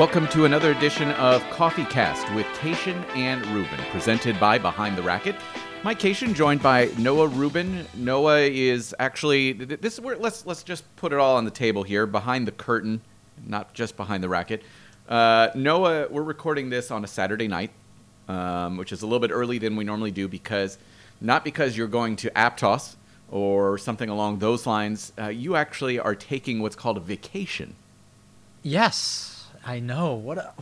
Welcome to another edition of Coffee Cast with Cation and Ruben, presented by Behind the Racket. Mike Cation, joined by Noah Ruben. Noah is actually Let's just put it all on the table here, behind the curtain, not just behind the racket. Noah, we're recording this on a Saturday night, which is a little bit early than we normally do, because you're going to Aptos or something along those lines. You actually are taking what's called a vacation. Yes, I know. What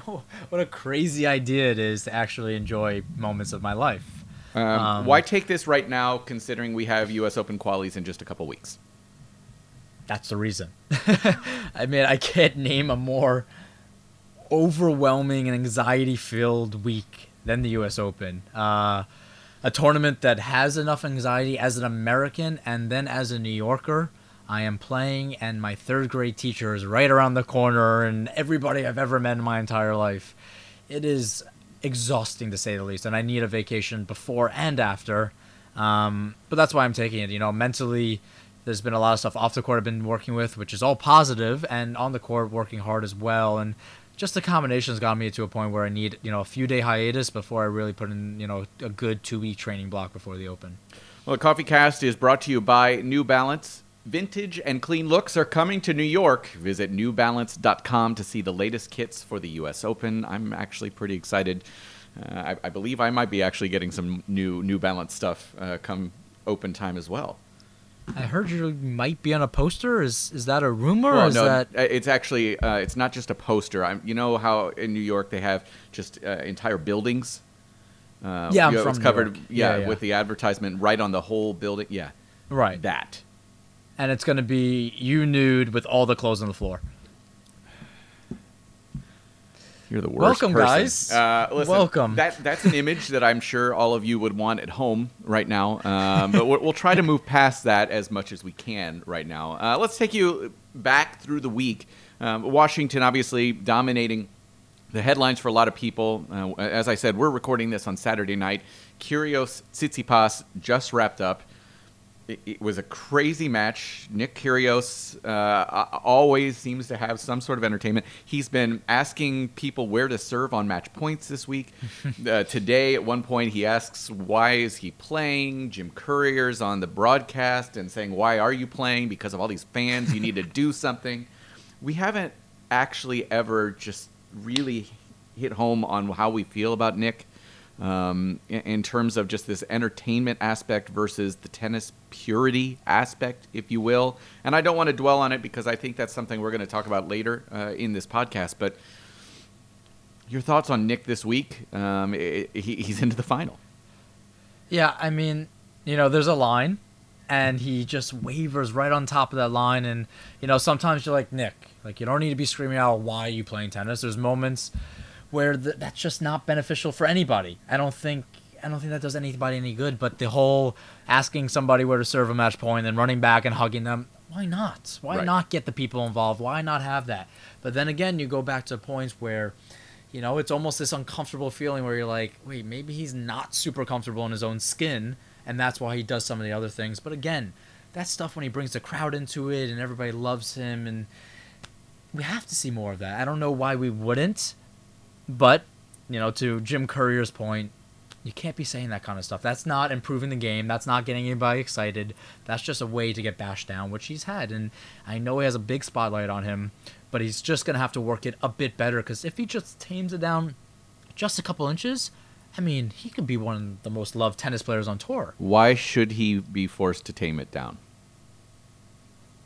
a crazy idea it is to actually enjoy moments of my life. Why take this right now, considering we have U.S. Open qualies in just a couple weeks? That's the reason. I mean, I can't name a more overwhelming and anxiety-filled week than the U.S. Open. A tournament that has enough anxiety as an American, and then as a New Yorker, I am playing, and my third-grade teacher is right around the corner, and everybody I've ever met in my entire life. It is exhausting, to say the least, and I need a vacation before and after. But that's why I'm taking it. You know, mentally, there's been a lot of stuff off the court I've been working with, which is all positive, and on the court, working hard as well. And just the combination's got me to a point where I need, you know, a few-day hiatus before I really put in, you know, a good two-week training block before the Open. Well, the Coffee Cast is brought to you by New Balance. Vintage and clean looks are coming to New York. Visit newbalance.com to see the latest kits for the U.S. Open. I'm actually pretty excited. I believe I might be actually getting some New Balance stuff come Open time as well. I heard you might be on a poster. Is that a rumor? Well, or is no, that... it's actually it's not just a poster. You know how in New York they have just entire buildings. Yeah, I'm from New covered. York. Yeah, with the advertisement right on the whole building. Yeah, right. That. And it's going to be you nude with all the clothes on the floor. You're the worst. Welcome, person. Guys. Listen, welcome. That's an image that I'm sure all of you would want at home right now. But we'll try to move past that as much as we can right now. Let's take you back through the week. Washington, obviously, dominating the headlines for a lot of people. As I said, we're recording this on Saturday night. Kyrios Tsitsipas just wrapped up. It was a crazy match. Nick Kyrgios always seems to have some sort of entertainment. He's been asking people where to serve on match points this week. Today, at one point, he asks, why is he playing? Jim Courier's on the broadcast and saying, why are you playing? Because of all these fans, you need to do something. We haven't actually ever just really hit home on how we feel about Nick. In terms of just this entertainment aspect versus the tennis purity aspect, if you will. And I don't want to dwell on it because I think that's something we're going to talk about later in this podcast. But your thoughts on Nick this week? He's into the final. Yeah, I mean, you know, there's a line, and he just wavers right on top of that line. And, you know, sometimes you're like, Nick, like, you don't need to be screaming out, why are you playing tennis? There's moments where that's just not beneficial for anybody. I don't think that does anybody any good, but the whole asking somebody where to serve a match point and running back and hugging them, why not? Why not get the people involved? Why not have that? But then again, you go back to points where, you know, it's almost this uncomfortable feeling where you're like, wait, maybe he's not super comfortable in his own skin, and that's why he does some of the other things. But again, that stuff when he brings the crowd into it and everybody loves him, and we have to see more of that. I don't know why we wouldn't. But, you know, to Jim Courier's point, you can't be saying that kind of stuff. That's not improving the game. That's not getting anybody excited. That's just a way to get bashed down, which he's had. And I know he has a big spotlight on him, but he's just going to have to work it a bit better, because if he just tames it down just a couple inches, I mean, he could be one of the most loved tennis players on tour. Why should he be forced to tame it down?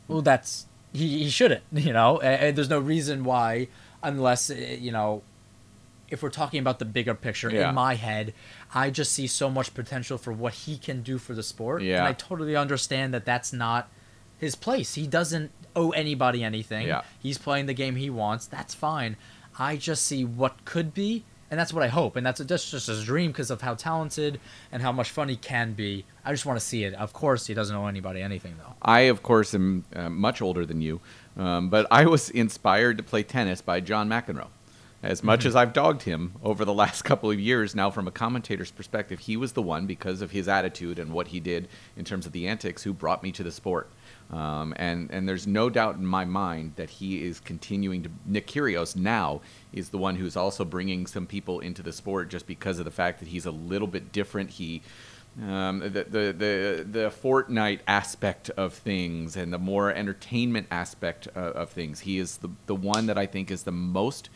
Well, that's... He shouldn't, you know? There's no reason why, unless, you know... If we're talking about the bigger picture, in my head, I just see so much potential for what he can do for the sport. Yeah. And I totally understand that that's not his place. He doesn't owe anybody anything. Yeah. He's playing the game he wants. That's fine. I just see what could be, and that's what I hope. And that's just his dream because of how talented and how much fun he can be. I just want to see it. Of course, he doesn't owe anybody anything, though. I, of course, am much older than you, but I was inspired to play tennis by John McEnroe. As much as I've dogged him over the last couple of years now, from a commentator's perspective, he was the one, because of his attitude and what he did in terms of the antics, who brought me to the sport. And there's no doubt in my mind that he is continuing to. Nick Kyrgios now is the one who's also bringing some people into the sport just because of the fact that he's a little bit different. The Fortnite aspect of things and the more entertainment aspect of things. He is the one that I think is the most.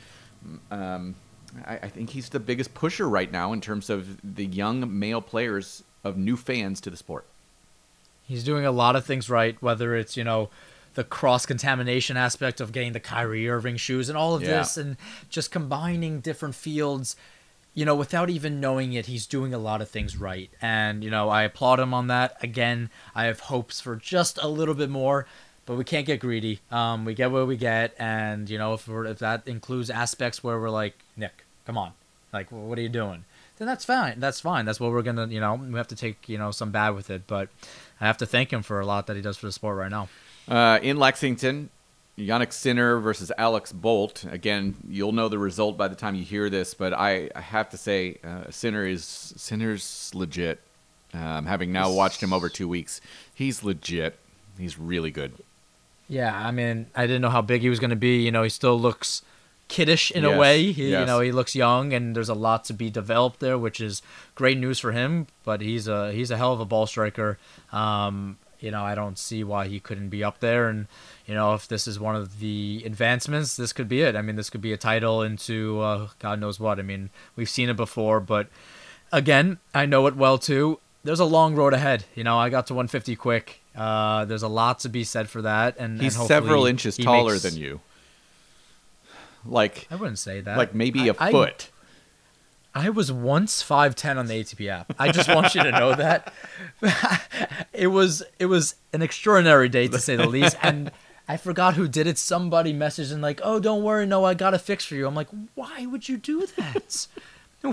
I think he's the biggest pusher right now in terms of the young male players of new fans to the sport. He's doing a lot of things right, whether it's, you know, the cross-contamination aspect of getting the Kyrie Irving shoes and all of this and just combining different fields, you know, without even knowing it, he's doing a lot of things right. And, you know, I applaud him on that. Again, I have hopes for just a little bit more, but we can't get greedy. We get what we get. And, you know, if that includes aspects where we're like, Nick, come on. Like, what are you doing? Then that's fine. That's fine. That's what we're going to, you know, we have to take, you know, some bad with it. But I have to thank him for a lot that he does for the sport right now. In Lexington, Yannick Sinner versus Alex Bolt. Again, you'll know the result by the time you hear this, but I have to say Sinner's legit. Having now watched him over 2 weeks, he's legit. He's really good. Yeah, I mean, I didn't know how big he was going to be. You know, he still looks kiddish in a way. You know, he looks young, and there's a lot to be developed there, which is great news for him. But he's a hell of a ball striker. You know, I don't see why he couldn't be up there. And, you know, if this is one of the advancements, this could be it. I mean, this could be a title into God knows what. I mean, we've seen it before. But, again, I know it well, too. There's a long road ahead. You know, I got to 150 quick. There's a lot to be said for that. And he's and several inches taller than you. Like I wouldn't say that. Like maybe a foot. I was once 5'10" on the ATP app. I just want you to know that. It was an extraordinary day, to say the least. And I forgot who did it. Somebody messaged and like, oh, don't worry. No, I got a fix for you. I'm like, why would you do that?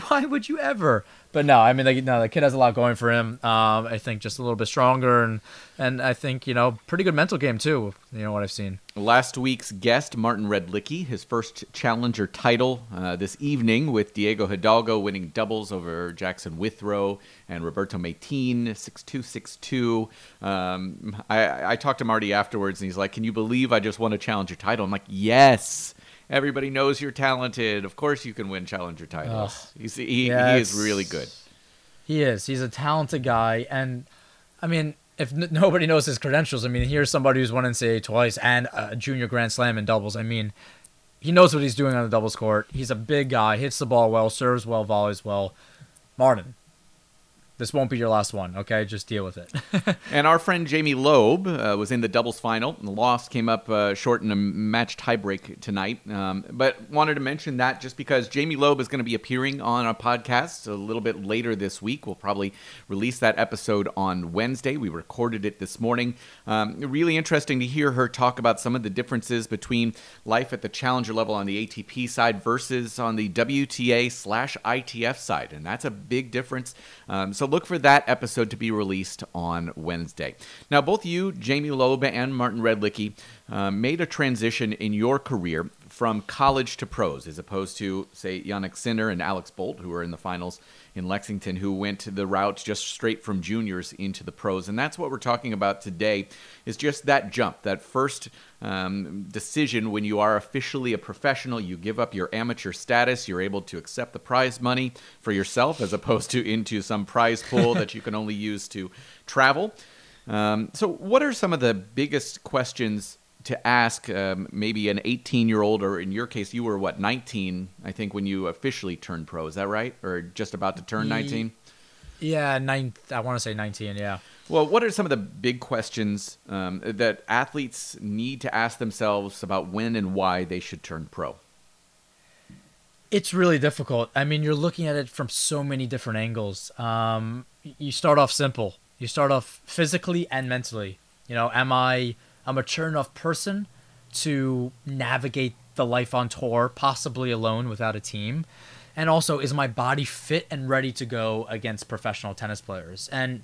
Why would you ever? But no, I mean, like, no, the kid has a lot going for him. I think just a little bit stronger. And I think, you know, pretty good mental game, too. You know what I've seen. Last week's guest, Martin Redlicky, his first challenger title this evening with Diego Hidalgo winning doubles over Jackson Withrow and Roberto Mateen, 6-2, 6-2. I talked to Marty afterwards, and he's like, can you believe I just won a challenger title? I'm like, yes. Everybody knows you're talented. Of course you can win challenger titles. He is really good. He is. He's a talented guy. And, I mean, if nobody knows his credentials, I mean, here's somebody who's won NCAA twice and a junior grand slam in doubles. I mean, he knows what he's doing on the doubles court. He's a big guy, hits the ball well, serves well, volleys well. Martin, this won't be your last one, okay? Just deal with it. And our friend Jamie Loeb was in the doubles final. The loss came up short in a match tiebreak tonight. But wanted to mention that just because Jamie Loeb is going to be appearing on our podcast a little bit later this week. We'll probably release that episode on Wednesday. We recorded it this morning. Really interesting to hear her talk about some of the differences between life at the challenger level on the ATP side versus on the WTA/ITF side. And that's a big difference. So look for that episode to be released on Wednesday. Now, both you, Jamie Loeb, and Martin Redlicky made a transition in your career from college to pros, as opposed to, say, Yannick Sinner and Alex Bolt, who were in the finals in Lexington, who went the route just straight from juniors into the pros. And that's what we're talking about today, is just that jump, that first decision when you are officially a professional. You give up your amateur status. You're able to accept the prize money for yourself as opposed to into some prize pool that you can only use to travel. So what are some of the biggest questions to ask maybe an 18-year-old, or in your case, you were, what, 19, I think, when you officially turned pro. Is that right? Or just about to turn 19? Yeah, I want to say 19, yeah. Well, what are some of the big questions that athletes need to ask themselves about when and why they should turn pro? It's really difficult. I mean, you're looking at it from so many different angles. You start off simple. You start off physically and mentally. You know, am I a mature enough person to navigate the life on tour, possibly alone without a team? And also, is my body fit and ready to go against professional tennis players? And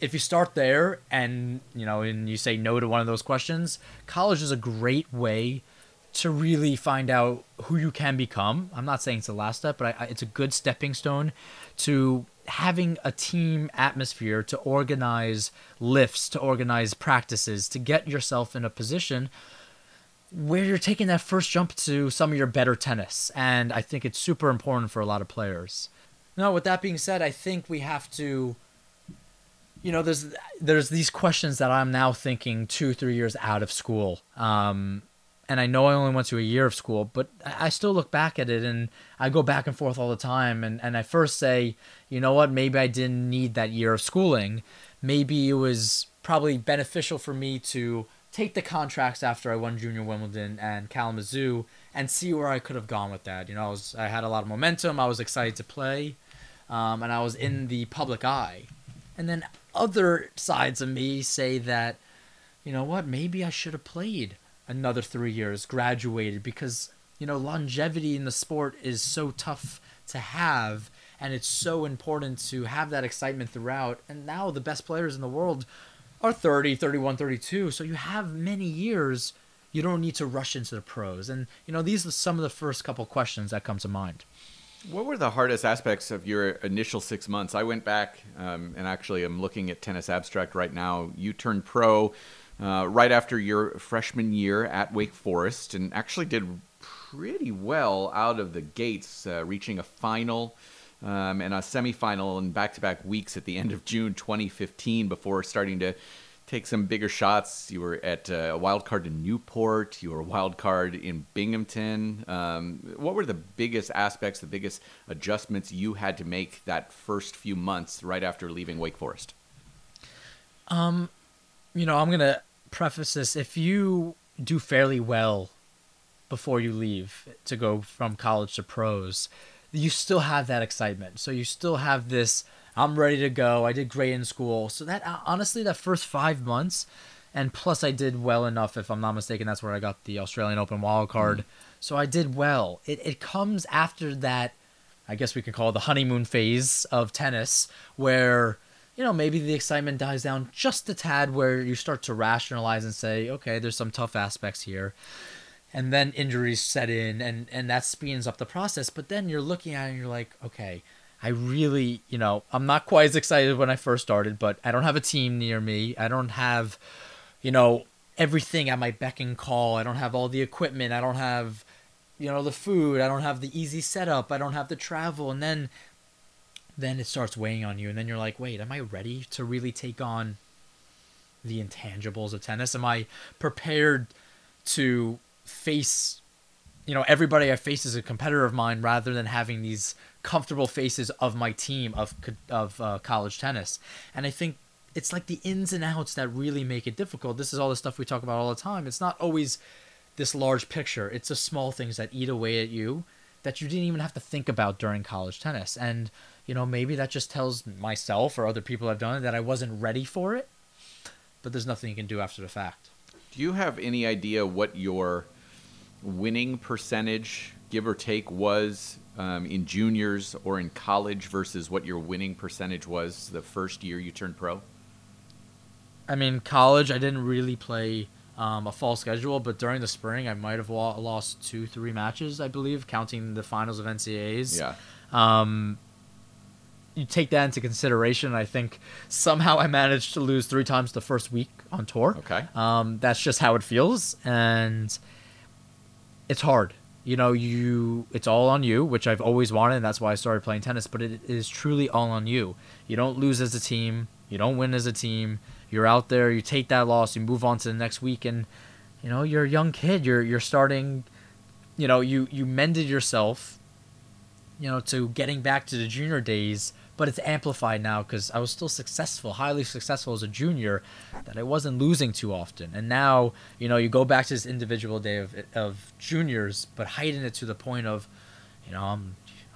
if you start there and you say no to one of those questions, college is a great way to really find out who you can become. I'm not saying it's the last step, but it's a good stepping stone to having a team atmosphere, to organize lifts, to organize practices, to get yourself in a position where you're taking that first jump to some of your better tennis. And I think it's super important for a lot of players. Now, with that being said, I think we have to, you know, there's these questions that I'm now thinking 2-3 years out of school. And I know I only went to a year of school, but I still look back at it and I go back and forth all the time. And I first say, you know what, maybe I didn't need that year of schooling. Maybe it was probably beneficial for me to take the contracts after I won Junior Wimbledon and Kalamazoo and see where I could have gone with that. You know, I had a lot of momentum. I was excited to play, and I was in the public eye. And then other sides of me say that, you know what, maybe I should have played another 3 years, graduated, because, you know, longevity in the sport is so tough to have, and it's so important to have that excitement throughout. And now the best players in the world are 30, 31, 32, so you have many years. You don't need to rush into the pros. And, you know, these are some of the first couple questions that come to mind. What were the hardest aspects of your initial 6 months? I went back and actually I'm looking at Tennis Abstract right now. You turned pro right after your freshman year at Wake Forest and actually did pretty well out of the gates, reaching a final and a semifinal in back-to-back weeks at the end of June 2015 before starting to take some bigger shots. You were at a wild card in Newport. You were a wild card in Binghamton. What were the biggest aspects, the biggest adjustments you had to make that first few months right after leaving Wake Forest? You know, I'm going to preface this. If you do fairly well before you leave to go from college to pros, you still have that excitement. So you still have this, I'm ready to go. I did great in school. So that, honestly, that first 5 months, and plus I did well enough, if I'm not mistaken, that's where I got the Australian Open wildcard. So I did well. It comes after that, I guess we could call it the honeymoon phase of tennis, where, you know, maybe the excitement dies down just a tad, where you start to rationalize and say, okay, there's some tough aspects here. And then injuries set in, and that speeds up the process. But then you're looking at it and you're like, okay, I really, you know, I'm not quite as excited when I first started, but I don't have a team near me. I don't have, you know, everything at my beck and call. I don't have all the equipment. I don't have, you know, the food. I don't have the easy setup. I don't have the travel. And then it starts weighing on you. And then you're like, wait, am I ready to really take on the intangibles of tennis? Am I prepared to face, you know, everybody I face is a competitor of mine, rather than having these comfortable faces of my team of college tennis. And I think it's like the ins and outs that really make it difficult. This is all the stuff we talk about all the time. It's not always this large picture. It's the small things that eat away at you that you didn't even have to think about during college tennis. And, you know, maybe that just tells myself or other people I've done it that I wasn't ready for it, but there's nothing you can do after the fact. Do you have any idea what your winning percentage, give or take, was in juniors or in college versus what your winning percentage was the first year you turned pro? I mean, college, I didn't really play a fall schedule, but during the spring, I might have lost 2-3 matches, I believe, counting the finals of NCAAs. Yeah. You take that into consideration. I think somehow I managed to lose 3 times the first week on tour. Okay. That's just how it feels, and it's hard. You know, it's all on you, which I've always wanted, and that's why I started playing tennis, but it is truly all on you. You don't lose as a team. You don't win as a team. You're out there. You take that loss. You move on to the next week, and, you know, you're a young kid. You're starting, you know, you mended yourself, you know, to getting back to the junior days, but it's amplified now because I was still successful, highly successful as a junior, that I wasn't losing too often. And now, you know, you go back to this individual day of juniors, but heighten it to the point of, you know,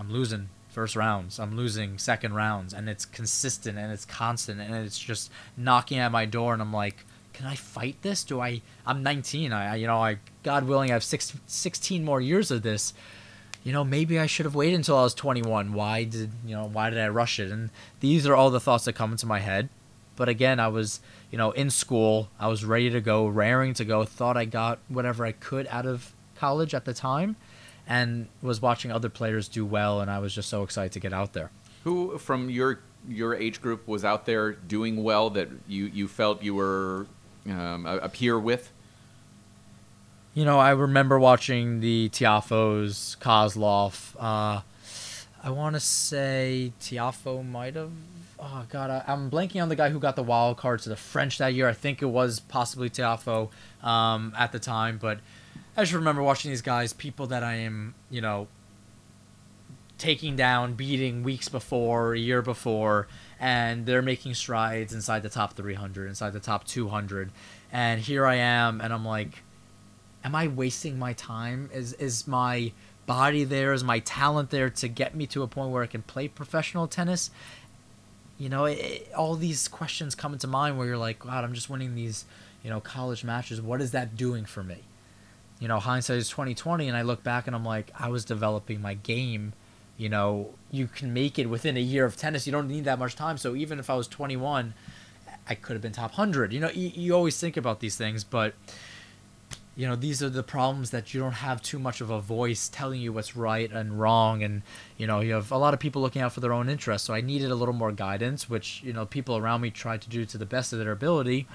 I'm losing first rounds, I'm losing second rounds, and it's consistent and it's constant and it's just knocking at my door, and I'm like, can I fight this? I'm 19. I God willing, I have 16 more years of this. You know, maybe I should have waited until I was 21. Why did I rush it? And these are all the thoughts that come into my head. But again, I was, you know, in school. I was ready to go, raring to go. Thought I got whatever I could out of college at the time and was watching other players do well, and I was just so excited to get out there. Who from your age group was out there doing well that you felt you were a peer with? You know, I remember watching the Tiafos, Kozlov. I want to say Tiafoe might have. Oh, God, I'm blanking on the guy who got the wild card to the French that year. I think it was possibly Tiafoe at the time. But I just remember watching these guys, people that I am, you know, taking down, beating weeks before, a year before, and they're making strides inside the top 300, inside the top 200. And here I am, and I'm like, am I wasting my time? Is my body there? Is my talent there to get me to a point where I can play professional tennis? You know, all these questions come into mind where you're like, God, I'm just winning these, you know, college matches. What is that doing for me? You know, hindsight is 20/20, and I look back and I'm like, I was developing my game. You know, you can make it within a year of tennis. You don't need that much time. So even if I was 21, I could have been top 100. You know, you always think about these things, but, you know, these are the problems that you don't have too much of a voice telling you what's right and wrong. And, you know, you have a lot of people looking out for their own interests. So I needed a little more guidance, which, you know, people around me tried to do to the best of their ability.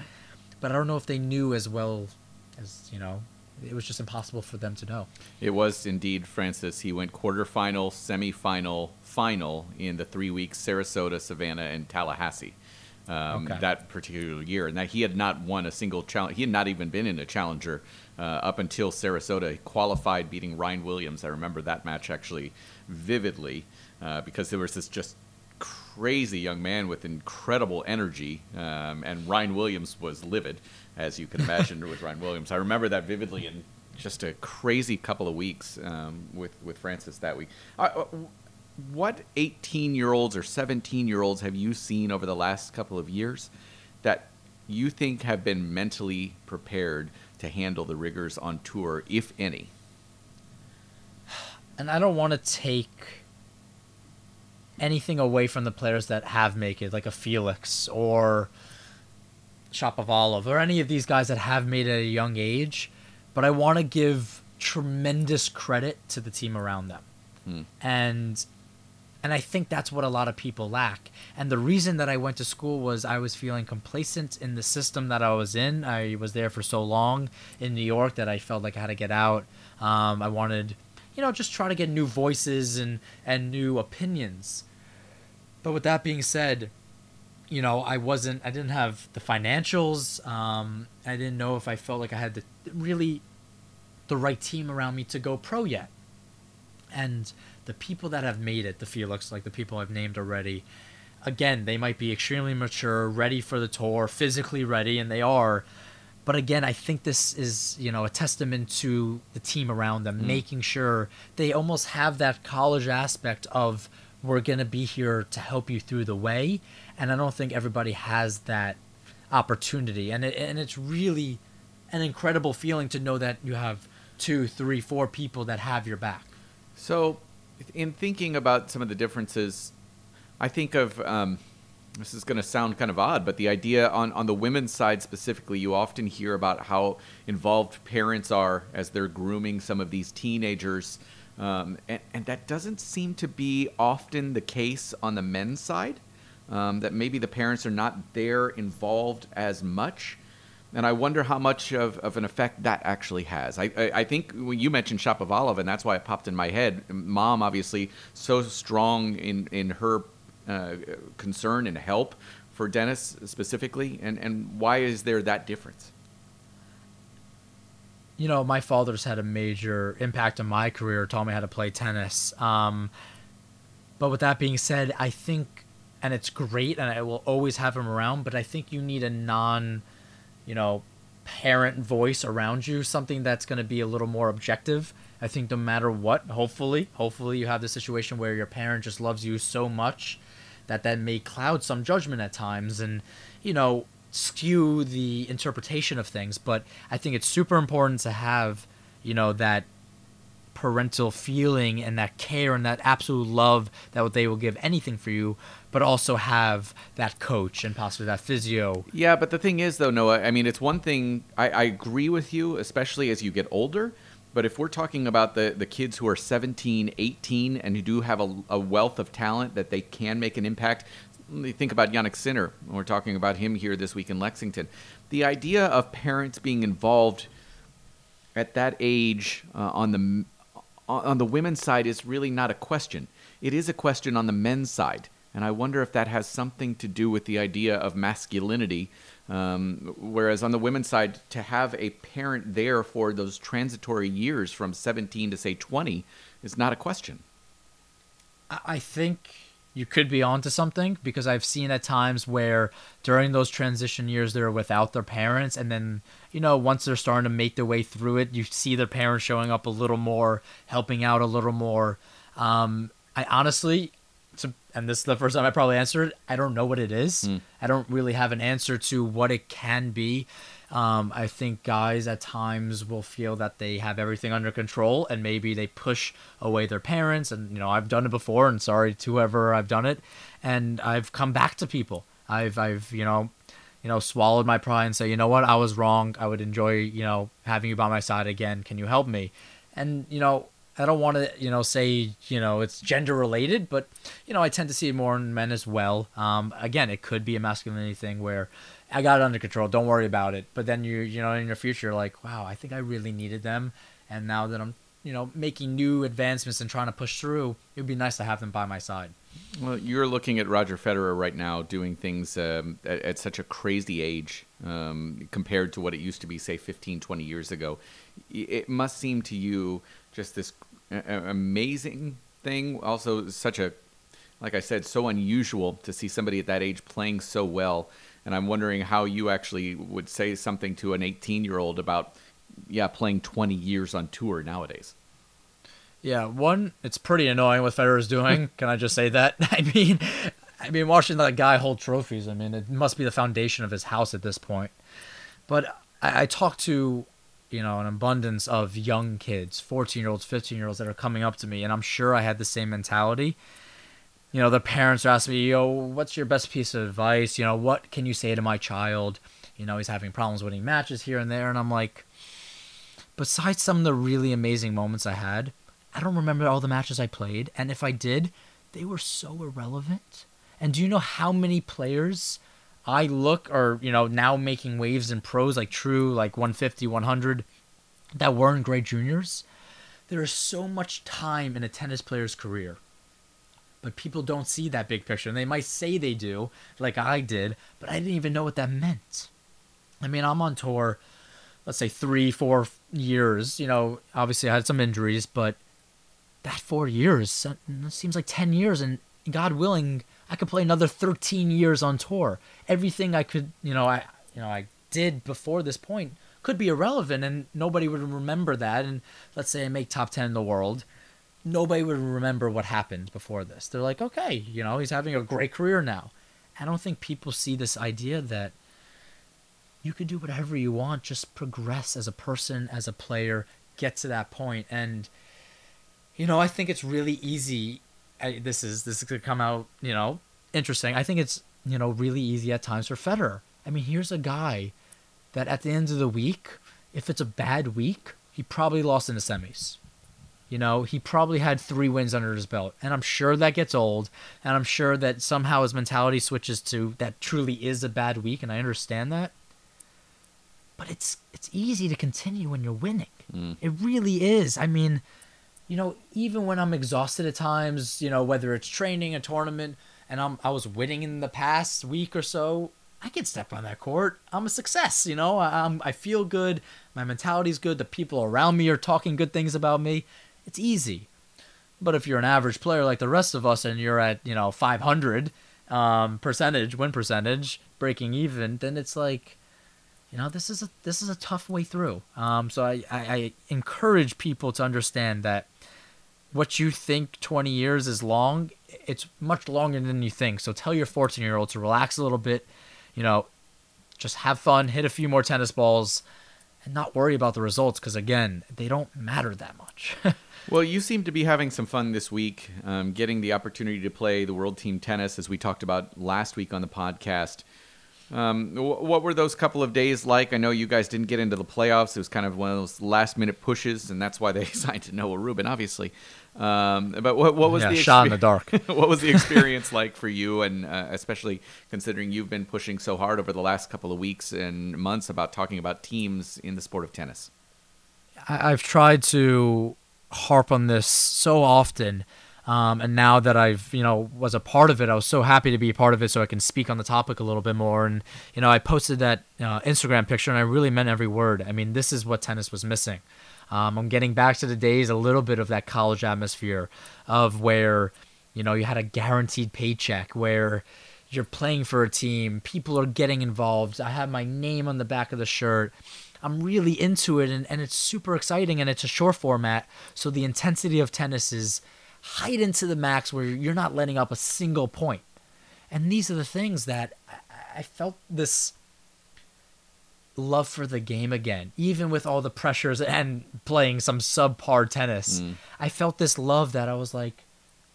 But I don't know if they knew as well as, you know, it was just impossible for them to know. It was indeed, Francis. He went quarterfinal, semifinal, final in the 3 weeks, Sarasota, Savannah, and Tallahassee that particular year. And that he had not won a single challenge. He had not even been in a challenger up until Sarasota. He qualified, beating Ryan Williams. I remember that match actually vividly because there was this just crazy young man with incredible energy, and Ryan Williams was livid, as you can imagine, with Ryan Williams. I remember that vividly, in just a crazy couple of weeks with Francis that week. What 18-year-olds or 17-year-olds have you seen over the last couple of years that you think have been mentally prepared to handle the rigors on tour, if any? And I don't want to take anything away from the players that have made it, like a Felix or Shapovalov or any of these guys that have made it at a young age, but I want to give tremendous credit to the team around them. And I think that's what a lot of people lack. And the reason that I went to school was I was feeling complacent in the system that I was in. I was there for so long in New York that I felt like I had to get out. I wanted, you know, just try to get new voices and new opinions. But with that being said, you know, I didn't have the financials. I didn't know if I felt like I had the right team around me to go pro yet. And the people that have made it, the Felix, like the people I've named already, again, they might be extremely mature, ready for the tour, physically ready, and they are. But again, I think this is, you know, a testament to the team around them, making sure they almost have that college aspect of, we're going to be here to help you through the way. And I don't think everybody has that opportunity. And it's really an incredible feeling to know that you have 2, 3, 4 people that have your back. So in thinking about some of the differences, I think of, this is going to sound kind of odd, but the idea on the women's side specifically, you often hear about how involved parents are as they're grooming some of these teenagers. And that doesn't seem to be often the case on the men's side, that maybe the parents are not there involved as much. And I wonder how much of an effect that actually has. I think when you mentioned Shapovalov, and that's why it popped in my head, mom obviously so strong in her concern and help for Dennis specifically. And why is there that difference? You know, my father's had a major impact on my career, taught me how to play tennis. But with that being said, I think, and it's great, and I will always have him around, but I think you need a parent voice around you, something that's going to be a little more objective. I think no matter what, hopefully you have the situation where your parent just loves you so much that may cloud some judgment at times and, you know, skew the interpretation of things. But I think it's super important to have, you know, that parental feeling and that care and that absolute love that they will give anything for you, but also have that coach and possibly that physio. Yeah, but the thing is, though, Noah, I mean, it's one thing, I agree with you, especially as you get older, But if we're talking about the kids who are 17, 18, and who do have a wealth of talent that they can make an impact, think about Yannick Sinner. We're talking about him here this week in Lexington. The idea of parents being involved at that age on the women's side is really not a question. It is a question on the men's side. And I wonder if that has something to do with the idea of masculinity. Whereas on the women's side, to have a parent there for those transitory years from 17 to, say, 20 is not a question. I think you could be onto something, because I've seen at times where during those transition years, they're without their parents. And then, you know, once they're starting to make their way through it, you see their parents showing up a little more, helping out a little more. I honestly... and this is the first time I probably answered, I don't know what it is. I don't really have an answer to what it can be. I think guys at times will feel that they have everything under control, and maybe they push away their parents. And, you know, I've done it before, and sorry to whoever I've done it. And I've come back to people. I've you know, swallowed my pride and say, you know what, I was wrong. I would enjoy, you know, having you by my side again. Can you help me? And, you know, I don't want to, you know, say, you know, it's gender related, but, you know, I tend to see it more in men as well. Again, it could be a masculinity thing where I got it under control. Don't worry about it. But then you know, in your future, like, wow, I think I really needed them. And now that I'm, you know, making new advancements and trying to push through, it'd be nice to have them by my side. Well, you're looking at Roger Federer right now doing things at such a crazy age compared to what it used to be, say, 15, 20 years ago. It must seem to you just this amazing thing. Also, such a, like I said, so unusual to see somebody at that age playing so well. And I'm wondering how you actually would say something to an 18-year-old about, yeah, playing 20 years on tour nowadays. Yeah, one, it's pretty annoying what Federer's doing. Can I just say that? I mean, watching that guy hold trophies, I mean, it must be the foundation of his house at this point. But I talked to, you know, an abundance of young kids, 14-year-olds, 15-year-olds that are coming up to me, and I'm sure I had the same mentality. You know, their parents are asking me, yo, what's your best piece of advice? You know, what can you say to my child? You know, he's having problems winning matches here and there. And I'm like, besides some of the really amazing moments I had, I don't remember all the matches I played. And if I did, they were so irrelevant. And do you know how many players I look are, you know, now making waves in pros, like true, like 150, 100, that weren't great juniors? There is so much time in a tennis player's career, but people don't see that big picture. And they might say they do, like I did, but I didn't even know what that meant. I mean, I'm on tour, let's say 3, 4 years. You know, obviously I had some injuries, but that 4 years, it seems like 10 years, and God willing, I could play another 13 years on tour. Everything I could, I did before this point could be irrelevant, and nobody would remember that. And let's say I make top 10 in the world, nobody would remember what happened before this. They're like, okay, you know, he's having a great career now. I don't think people see this idea that you can do whatever you want, just progress as a person, as a player, get to that point. And you know, I think it's really easy. This is going to come out, you know, interesting. I think it's, you know, really easy at times for Federer. I mean, here's a guy that at the end of the week, if it's a bad week, he probably lost in the semis. You know, he probably had 3 wins under his belt. And I'm sure that gets old. And I'm sure that somehow his mentality switches to that truly is a bad week. And I understand that. But it's easy to continue when you're winning. It really is. I mean, you know, even when I'm exhausted at times, you know, whether it's training, a tournament, and I was winning in the past week or so, I can step on that court. I'm a success, you know. I feel good. My mentality's good. The people around me are talking good things about me. It's easy. But if you're an average player like the rest of us and you're at, you know, 500 win percentage, breaking even, then it's like, you know, this is a tough way through. So I encourage people to understand that what you think 20 years is long, it's much longer than you think. So tell your 14-year-old to relax a little bit, you know, just have fun, hit a few more tennis balls, and not worry about the results because, again, they don't matter that much. Well, you seem to be having some fun this week, getting the opportunity to play the World Team Tennis, as we talked about last week on the podcast. What were those couple of days like? I know you guys didn't get into the playoffs. It was kind of one of those last-minute pushes, and that's why they signed to Noah Ruben, obviously. But what was the shot in the dark? What was the experience like for you, and especially considering you've been pushing so hard over the last couple of weeks and months about talking about teams in the sport of tennis? I've tried to harp on this so often. And now that I've, was a part of it, I was so happy to be a part of it so I can speak on the topic a little bit more. And, I posted that Instagram picture and I really meant every word. I mean, this is what tennis was missing. I'm getting back to the days, a little bit of that college atmosphere of where, you had a guaranteed paycheck, where you're playing for a team. People are getting involved. I have my name on the back of the shirt. I'm really into it, and it's super exciting, and it's a short format. So the intensity of tennis is heightened to the max, where you're not letting up a single point. And these are the things that I felt this love for the game again, even with all the pressures and playing some subpar tennis. I felt this love that I was like,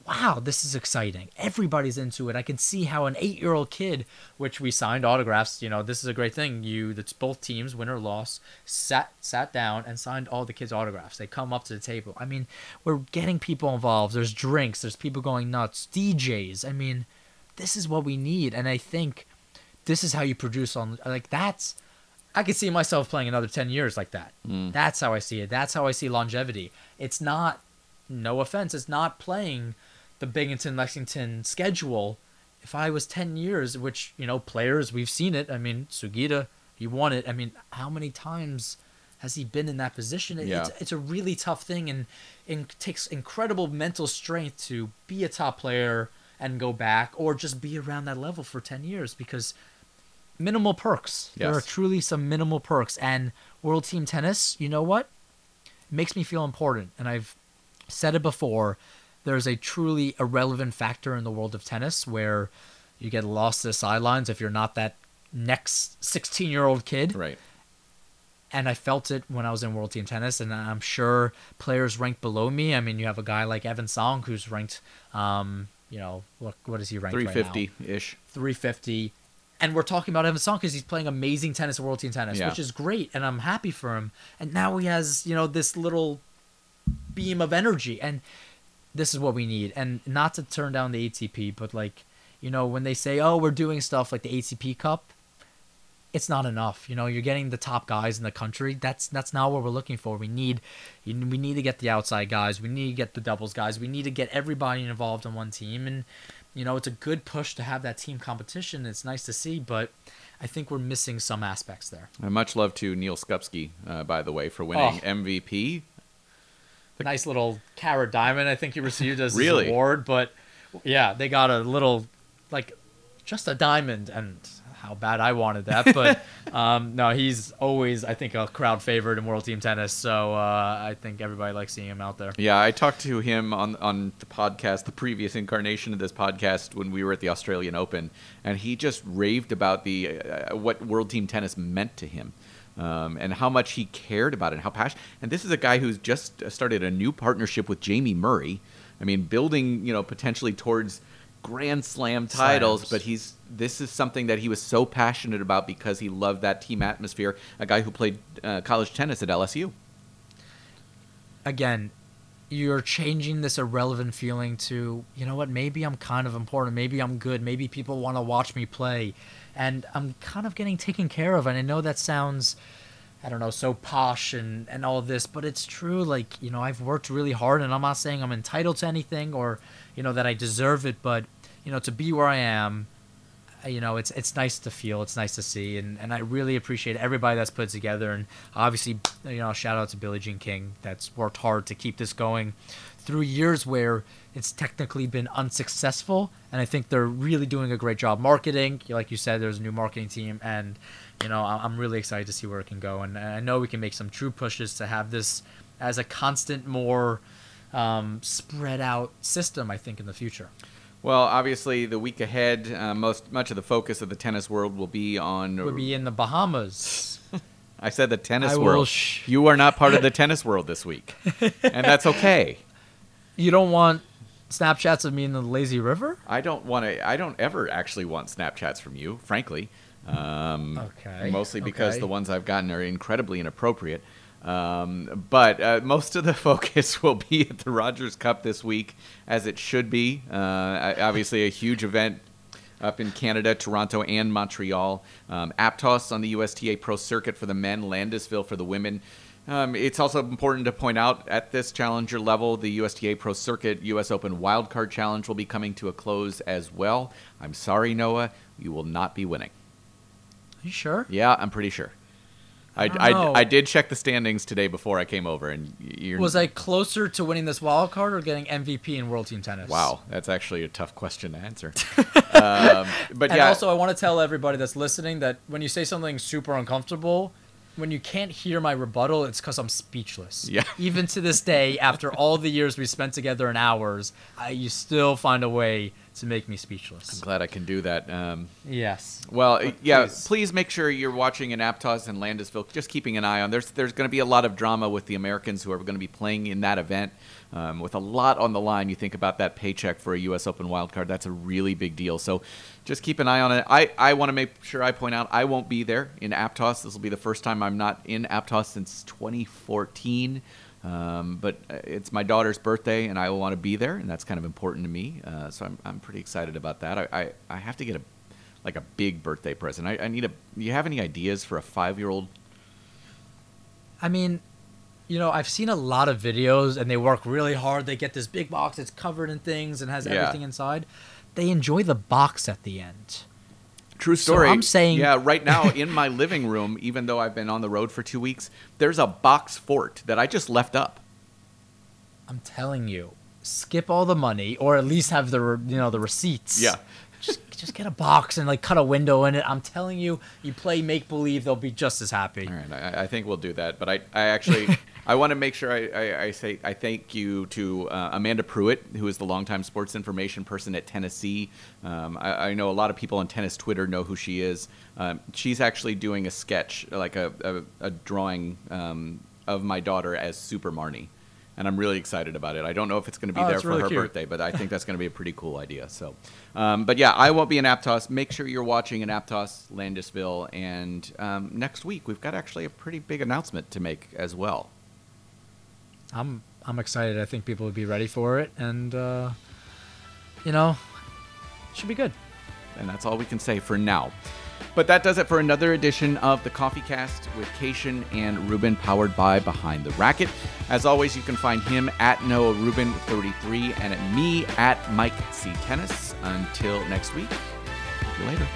wow, this is exciting. Everybody's into it. I can see how an 8-year-old kid, which we signed autographs, this is a great thing. That's both teams, win or loss, sat down and signed all the kids' autographs. They come up to the table. I mean, we're getting people involved. There's drinks. There's people going nuts. DJs. I mean, this is what we need. And I think this is how you produce I could see myself playing another 10 years like that. That's how I see it. That's how I see longevity. It's not, no offense, it's not playing the Binghamton-Lexington schedule. If I was 10 years, which, players, we've seen it. I mean, Sugita, he won it. I mean, how many times has he been in that position? It's a really tough thing, and it takes incredible mental strength to be a top player and go back, or just be around that level for 10 years because minimal perks. Yes. There are truly some minimal perks. And World Team Tennis, you know what? It makes me feel important. And I've said it before, there's a truly irrelevant factor in the world of tennis where you get lost to the sidelines if you're not that next 16-year-old kid. Right. And I felt it when I was in World Team Tennis, and I'm sure players ranked below me. I mean, you have a guy like Evan Song who's ranked, what is he ranked right now? 350-ish. 350. And we're talking about Evan Song because he's playing amazing tennis at World Team Tennis, which is great, and I'm happy for him. And now he has, this little beam of energy, and this is what we need. And not to turn down the ATP, but when they say, oh, we're doing stuff like the ATP Cup, it's not enough. You're getting the top guys in the country. That's not what we're looking for. We need to get the outside guys. We need to get the doubles guys. We need to get everybody involved on one team. And it's a good push to have that team competition. It's nice to see, but I think we're missing some aspects there. Much love to Neil Skupski, by the way, for winning MVP. Nice little carrot diamond I think he received as his award. But, they got a little, just a diamond. And how bad I wanted that. But, no, he's always, I think, a crowd favorite in World Team Tennis. So I think everybody likes seeing him out there. Yeah, I talked to him on the podcast, the previous incarnation of this podcast, when we were at the Australian Open. And he just raved about what World Team Tennis meant to him. And how much he cared about it, and how passionate. And this is a guy who's just started a new partnership with Jamie Murray. I mean, building, potentially towards Grand Slam titles, but this is something that he was so passionate about because he loved that team atmosphere, a guy who played college tennis at LSU. Again, you're changing this irrelevant feeling to, maybe I'm kind of important, maybe I'm good, maybe people want to watch me play. And I'm kind of getting taken care of. And I know that sounds, so posh and all this, but it's true. I've worked really hard, and I'm not saying I'm entitled to anything or, that I deserve it. But, to be where I am, it's nice to feel. It's nice to see. And I really appreciate everybody that's put together. And obviously, shout out to Billie Jean King that's worked hard to keep this going through years where it's technically been unsuccessful, and I think they're really doing a great job marketing. Like you said, there's a new marketing team, and I'm really excited to see where it can go. And I know we can make some true pushes to have this as a constant, more spread out system, I think, in the future. Well, obviously, the week ahead, much of the focus of the tennis world will be on... We'll be in the Bahamas. I said the tennis world. You are not part of the tennis world this week, and that's okay. You don't want Snapchats of me in the lazy river? I don't ever actually want Snapchats from you, frankly. Mostly because the ones I've gotten are incredibly inappropriate. But most of the focus will be at the Rogers Cup this week, as it should be. Obviously a huge event up in Canada, Toronto and Montreal. Aptos on the USTA Pro Circuit for the men, Landisville for the women. It's also important to point out at this challenger level, the USTA Pro Circuit U.S. Open Wildcard Challenge will be coming to a close as well. I'm sorry, Noah, you will not be winning. Are you sure? Yeah, I'm pretty sure. I did check the standings today before I came over, and was I closer to winning this wild card or getting MVP in World Team Tennis? Wow, that's actually a tough question to answer. But and also, I want to tell everybody that's listening that when you say something super uncomfortable, when you can't hear my rebuttal, it's because I'm speechless. Yeah. Even to this day, after all the years we spent together in hours, you still find a way to make me speechless. I'm glad I can do that. Yes. Well, yeah, please make sure you're watching in Aptos and Landisville, just keeping an eye on. There's going to be a lot of drama with the Americans who are going to be playing in that event with a lot on the line. You think about that paycheck for a U.S. Open wildcard. That's a really big deal. So just keep an eye on it. I want to make sure I point out I won't be there in Aptos. This will be the first time I'm not in Aptos since 2014. But it's my daughter's birthday, and I want to be there, and that's kind of important to me. So I'm pretty excited about that. I have to get a big birthday present. I need a. Do you have any ideas for a 5-year-old? I mean, you know, I've seen a lot of videos, and they work really hard. They get this big box that's covered in things and has everything inside. They enjoy the box at the end. True story. So I'm saying, yeah, right now in my living room, even though I've been on the road for 2 weeks, there's a box fort that I just left up. I'm telling you, skip all the money, or at least have the receipts. Yeah, just get a box and cut a window in it. I'm telling you, you play make believe, they'll be just as happy. All right, I think we'll do that. But I actually I want to make sure I say I thank you to Amanda Pruitt, who is the longtime sports information person at Tennessee. I know a lot of people on tennis Twitter know who she is. She's actually doing a sketch, like a drawing of my daughter as Super Marnie. And I'm really excited about it. I don't know if it's going to be there for her birthday, but I think that's going to be a pretty cool idea. So, but yeah, I won't be in Aptos. Make sure you're watching in Aptos, Landisville. And next week, we've got actually a pretty big announcement to make as well. I'm excited. I think people will be ready for it. And, it should be good. And that's all we can say for now. But that does it for another edition of the Coffee Cast with Cation and Ruben, powered by Behind the Racket. As always, you can find him at Noah Ruben 33 and at me at Mike C. Tennis. Until next week, see you later.